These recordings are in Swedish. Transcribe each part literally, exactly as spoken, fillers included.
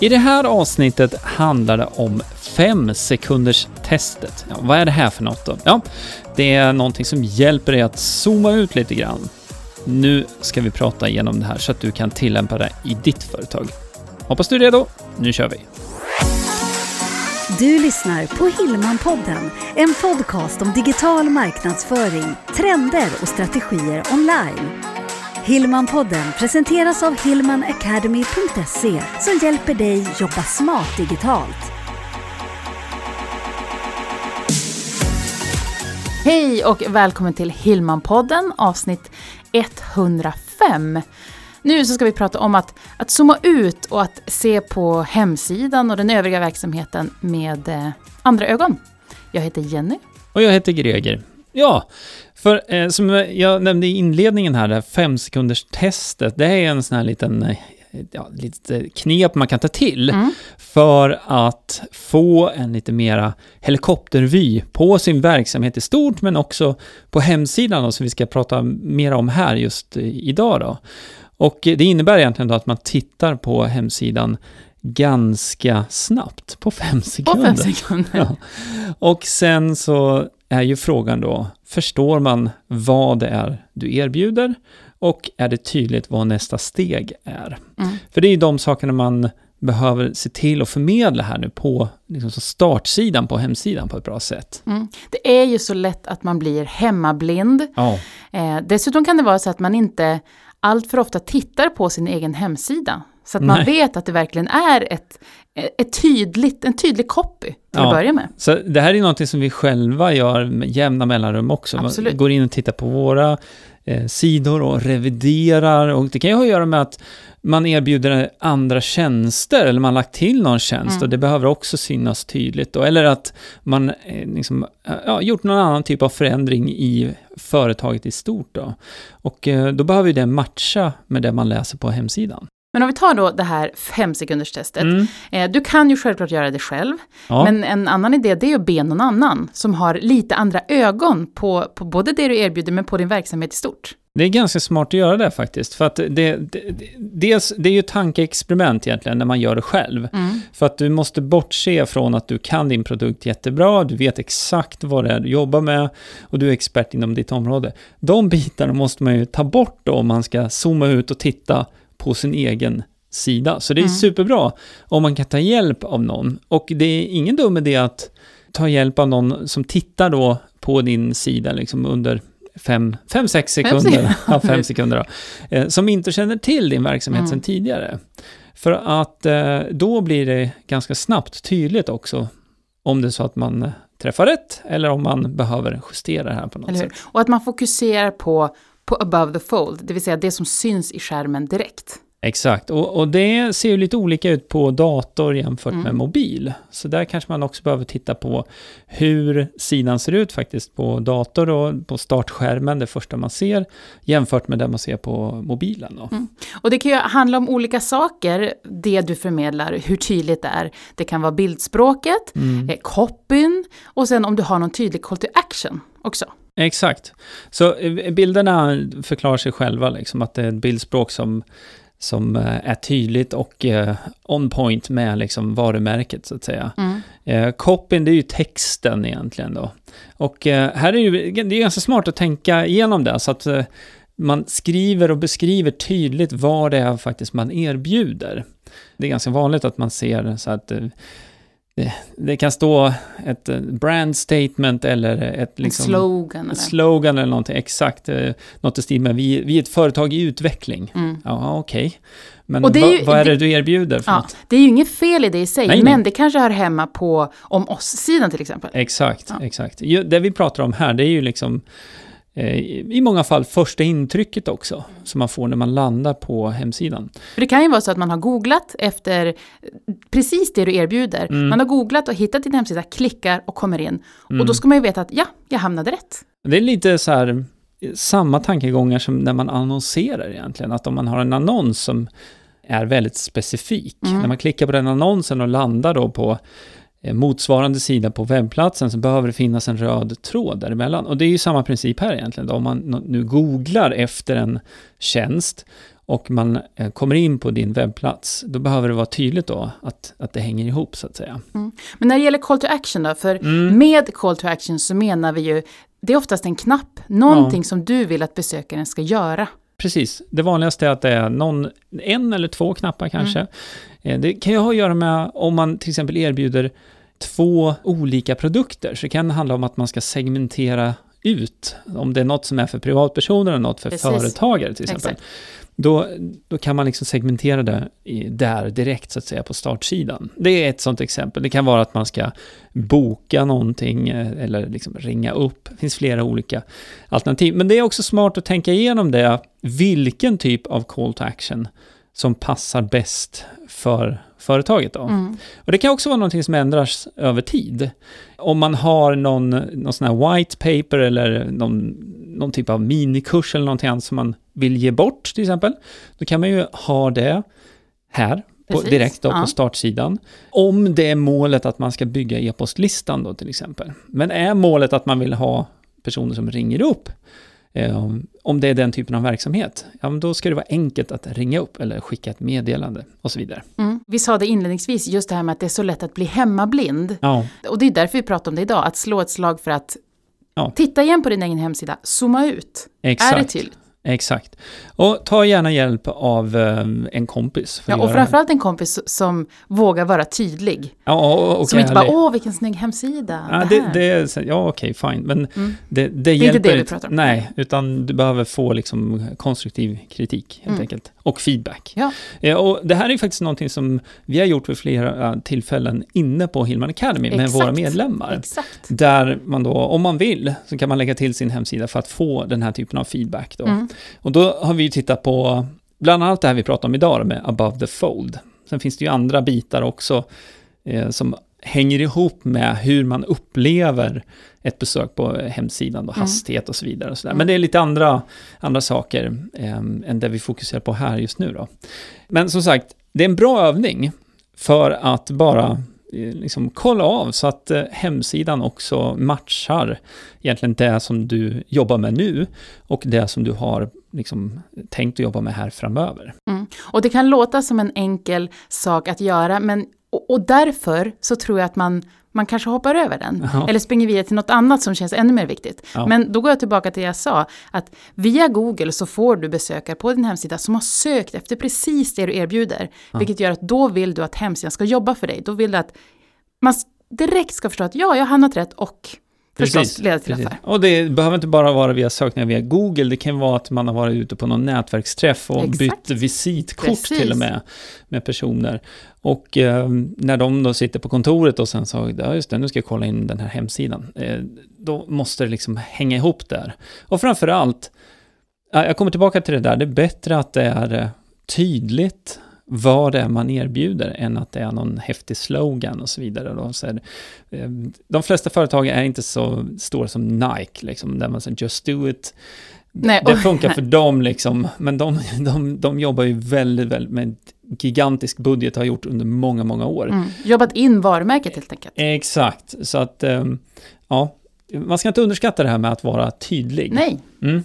I det här avsnittet handlar det om fem sekunders testet. Ja, vad är det här för något då? Ja, det är någonting som hjälper dig att zooma ut lite grann. Nu ska vi prata igenom det här så att du kan tillämpa det i ditt företag. Hoppas du är redo. Nu kör vi! Du lyssnar på Hillman-podden, en podcast om digital marknadsföring, trender och strategier online. Hillman-podden presenteras av hillman academy punkt se som hjälper dig jobba smart digitalt. Hej och välkommen till Hillman-podden, avsnitt etthundrafem. Nu så ska vi prata om att, att zooma ut och att se på hemsidan och den övriga verksamheten med eh, andra ögon. Jag heter Jenny. Och jag heter Greger. Ja, för eh, som jag nämnde i inledningen här, det här fem sekunders testet, det är en sån här liten... Eh, Ja, lite knep man kan ta till mm. för att få en lite mera helikoptervy på sin verksamhet i stort, men också på hemsidan då, som vi ska prata mer om här just idag då. Och det innebär egentligen då att man tittar på hemsidan ganska snabbt på fem sekunder. På fem sekunder. Ja. Och sen så är ju frågan då, förstår man vad det är du erbjuder? Och är det tydligt vad nästa steg är? Mm. För det är ju de sakerna man behöver se till att förmedla här nu på liksom startsidan på hemsidan på ett bra sätt. Mm. Det är ju så lätt att man blir hemmablind. Ja. Eh, dessutom kan det vara så att man inte allt för ofta tittar på sin egen hemsida. Så att man Nej. vet att det verkligen är ett, ett tydligt, en tydlig copy till ja. att börja med. Så det här är något som vi själva gör med jämna mellanrum också. Absolut. Man går in och tittar på våra eh, sidor och reviderar. Och det kan ju ha att göra med att man erbjuder andra tjänster eller man har lagt till någon tjänst mm. och det behöver också synas tydligt. Då. Eller att man eh, liksom, ja, gjort någon annan typ av förändring i företaget i stort. Då. Och eh, då behöver ju det matcha med det man läser på hemsidan. Men om vi tar då det här fem sekunders testet. Mm. Eh, du kan ju självklart göra det själv. Ja. Men en annan idé det är att be någon annan som har lite andra ögon på, på både det du erbjuder men på din verksamhet i stort. Det är ganska smart att göra det faktiskt. För att det, det, det, dels, det är ju ett tankeexperiment egentligen när man gör det själv. Mm. För att du måste bortse från att du kan din produkt jättebra. Du vet exakt vad det är du jobbar med. Och du är expert inom ditt område. De bitarna måste man ju ta bort då om man ska zooma ut och titta på sin egen sida. Så det är mm. superbra om man kan ta hjälp av någon. Och det är ingen dum idé att ta hjälp av någon som tittar då på din sida liksom under fem, fem, sex sekunder. Fem, ja, fem sekunder då, eh, som inte känner till din verksamhet mm. sedan tidigare. För att eh, då blir det ganska snabbt tydligt också om det är så att man träffar rätt eller om man behöver justera det här på något sätt. Och att man fokuserar på på above the fold, det vill säga det som syns i skärmen direkt. Exakt, och, och det ser ju lite olika ut på dator jämfört mm. med mobil. Så där kanske man också behöver titta på hur sidan ser ut faktiskt på dator och på startskärmen, det första man ser, jämfört med det man ser på mobilen. Då. Mm. Och det kan ju handla om olika saker, det du förmedlar, hur tydligt det är. Det kan vara bildspråket, mm. eh, copyn och sen om du har någon tydlig call to action också. Exakt. Så bilderna förklarar sig själva liksom att det är ett bildspråk som, som är tydligt och eh, on point med liksom varumärket så att säga. Mm. Eh, copyn det är ju texten egentligen då. Och eh, här är ju, det är ganska smart att tänka igenom det så att eh, man skriver och beskriver tydligt vad det är faktiskt man erbjuder. Det är ganska vanligt att man ser så att eh, det kan stå ett brand statement eller ett liksom, slogan, eller? slogan eller någonting, exakt. Något i stil med vi, vi är ett företag i utveckling. Mm. Ja, okej. Okay. Men och det är ju, vad är det, det du erbjuder för ja, något? Det är ju inget fel i det i sig, nej, men nej. Det kanske hör hemma på om oss-sidan till exempel. Exakt, ja. exakt. Det vi pratar om här, det är ju liksom i många fall första intrycket också som man får när man landar på hemsidan. För det kan ju vara så att man har googlat efter precis det du erbjuder. Mm. Man har googlat och hittat din hemsida, klickar och kommer in. Mm. Och då ska man ju veta att ja, jag hamnade rätt. Det är lite så här samma tankegångar som när man annonserar egentligen. Att om man har en annons som är väldigt specifik. Mm. När man klickar på den annonsen och landar då på motsvarande sida på webbplatsen så behöver det finnas en röd tråd däremellan. Och det är ju samma princip här egentligen. Då. Om man nu googlar efter en tjänst och man kommer in på din webbplats, då behöver det vara tydligt då att, att det hänger ihop så att säga. Mm. Men när det gäller call to action då, för mm. med call to action så menar vi ju, det är oftast en knapp, någonting ja. som du vill att besökaren ska göra. Precis, det vanligaste är att det är någon, en eller två knappar kanske. Mm. Det kan ju ha att göra med om man till exempel erbjuder två olika produkter, så det kan handla om att man ska segmentera ut, om det är något som är för privatpersoner och något för Precis. företagare till exempel. Exakt. Då, då kan man liksom segmentera det i, där direkt så att säga på startsidan. Det är ett sånt exempel. Det kan vara att man ska boka någonting eller liksom ringa upp. Det finns flera olika alternativ. Men det är också smart att tänka igenom det. Vilken typ av call to action som passar bäst för företaget då. Mm. Och det kan också vara någonting som ändras över tid. Om man har någon, någon sån här white paper eller någon, någon typ av minikurs eller någonting annat som man vill ge bort till exempel, då kan man ju ha det här på, direkt då, ja. på startsidan. Om det är målet att man ska bygga e-postlistan då till exempel. Men är målet att man vill ha personer som ringer upp, om det är den typen av verksamhet, ja, då ska det vara enkelt att ringa upp eller skicka ett meddelande och så vidare. Mm. Vi sa det inledningsvis, just det här med att det är så lätt att bli hemmablind. Ja. Och det är därför vi pratar om det idag, att slå ett slag för att ja. titta igen på din egen hemsida, zooma ut. Exakt. Är det till? Exakt. Och ta gärna hjälp av um, en kompis. Ja, och framförallt en kompis som vågar vara tydlig. Ja, och, och, och som inte bara, åh vilken snygg hemsida. Ja, det, det det, ja okej, fine. Men mm. det, det, det hjälper inte. Det vi pratar om. Nej, utan du behöver få liksom, konstruktiv kritik helt mm. enkelt. Och feedback. Ja. Eh, och det här är faktiskt någonting som vi har gjort vid flera tillfällen inne på Hillman Academy med Exakt. våra medlemmar. Exakt. Där man då, om man vill, så kan man lägga till sin hemsida för att få den här typen av feedback då. Mm. Och då har vi ju tittat på bland annat det här vi pratar om idag med above the fold. Sen finns det ju andra bitar också eh, som hänger ihop med hur man upplever ett besök på hemsidan då, hastighet mm. och så vidare. Och så där. Men det är lite andra, andra saker eh, än det vi fokuserar på här just nu då. Men som sagt, det är en bra övning för att bara eh, liksom kolla av så att eh, hemsidan också matchar egentligen det som du jobbar med nu och det som du har liksom tänkt att jobba med här framöver. Mm. Och det kan låta som en enkel sak att göra, men och, och därför så tror jag att man, man kanske hoppar över den. Ja. Eller springer vidare till något annat som känns ännu mer viktigt. Ja. Men då går jag tillbaka till det jag sa, att via Google så får du besökare på din hemsida som har sökt efter precis det du erbjuder. Ja. Vilket gör att då vill du att hemsidan ska jobba för dig. Då vill du att man direkt ska förstå att ja, jag har handlat rätt och Precis, precis. Och det behöver inte bara vara via sökningar via Google. Det kan vara att man har varit ute på någon nätverksträff och Exakt. bytt visitkort precis. till och med med personer. Och eh, när de då sitter på kontoret och sen sa, ja just det, nu ska jag kolla in den här hemsidan. Eh, då måste det liksom hänga ihop där. Och framförallt, jag kommer tillbaka till det där, det är bättre att det är tydligt vad det är man erbjuder än att det är någon häftig slogan och så vidare. Då. Så det, de flesta företag är inte så stora som Nike, liksom, där man säger just do it. Nej, det funkar nej. för dem, liksom, men de, de, de jobbar ju väldigt, väldigt med gigantisk budget, har gjort under många, många år. Mm. Jobbat in varumärket helt enkelt. Exakt, så att ja, man ska inte underskatta det här med att vara tydlig. Nej. Mm.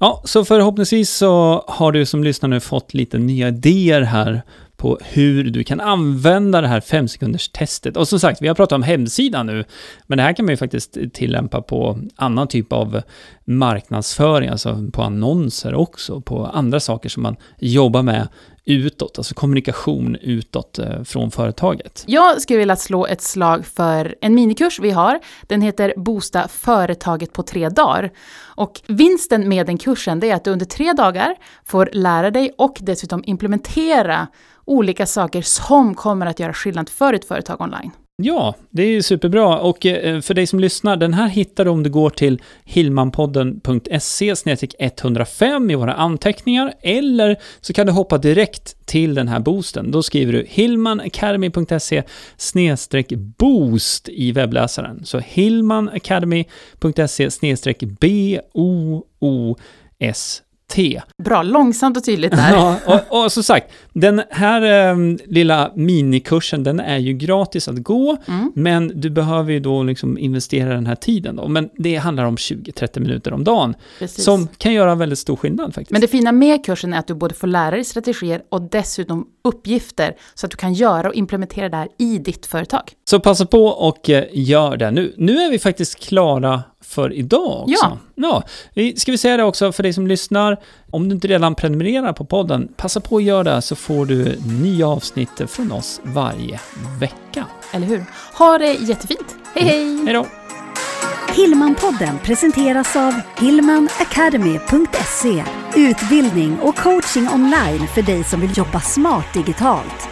Ja, så förhoppningsvis så har du som lyssnar nu fått lite nya idéer här på hur du kan använda det här femsekunderstestet. Och som sagt, vi har pratat om hemsidan nu, men det här kan man ju faktiskt tillämpa på annan typ av marknadsföring, alltså på annonser också, på andra saker som man jobbar med utåt, alltså kommunikation utåt från företaget. Jag skulle vilja slå ett slag för en minikurs vi har. Den heter Boosta företaget på tre dagar. Och vinsten med den kursen, det är att du under tre dagar får lära dig och dessutom implementera olika saker som kommer att göra skillnad för ett företag online. Ja, det är ju superbra. Och för dig som lyssnar, den här hittar du om du går till hillmanpodden punkt se etthundrafem i våra anteckningar, eller så kan du hoppa direkt till den här boosten. Då skriver du hillmanacademy punkt se boost i webbläsaren. Så hillmanacademy punkt se b o o s T. Bra, långsamt och tydligt där. Ja, och, och som sagt, den här eh, lilla minikursen, den är ju gratis att gå, mm. men du behöver ju då liksom investera den här tiden då. Men det handlar om tjugo till trettio minuter om dagen. Precis. Som kan göra väldigt stor skillnad faktiskt. Men det fina med kursen är att du både får lära dig strategier och dessutom uppgifter så att du kan göra och implementera det här i ditt företag. Så passa på och eh, gör det nu. Nu är vi faktiskt klara för idag också. Ja. Ja. Ska vi säga det också för dig som lyssnar, om du inte redan prenumererar på podden, passa på att göra det så får du nya avsnitt från oss varje vecka. Eller hur? Ha det jättefint. Hej hej! Mm. Hej då! Hillman-podden presenteras av hillman academy punkt se. Utbildning och coaching online för dig som vill jobba smart digitalt.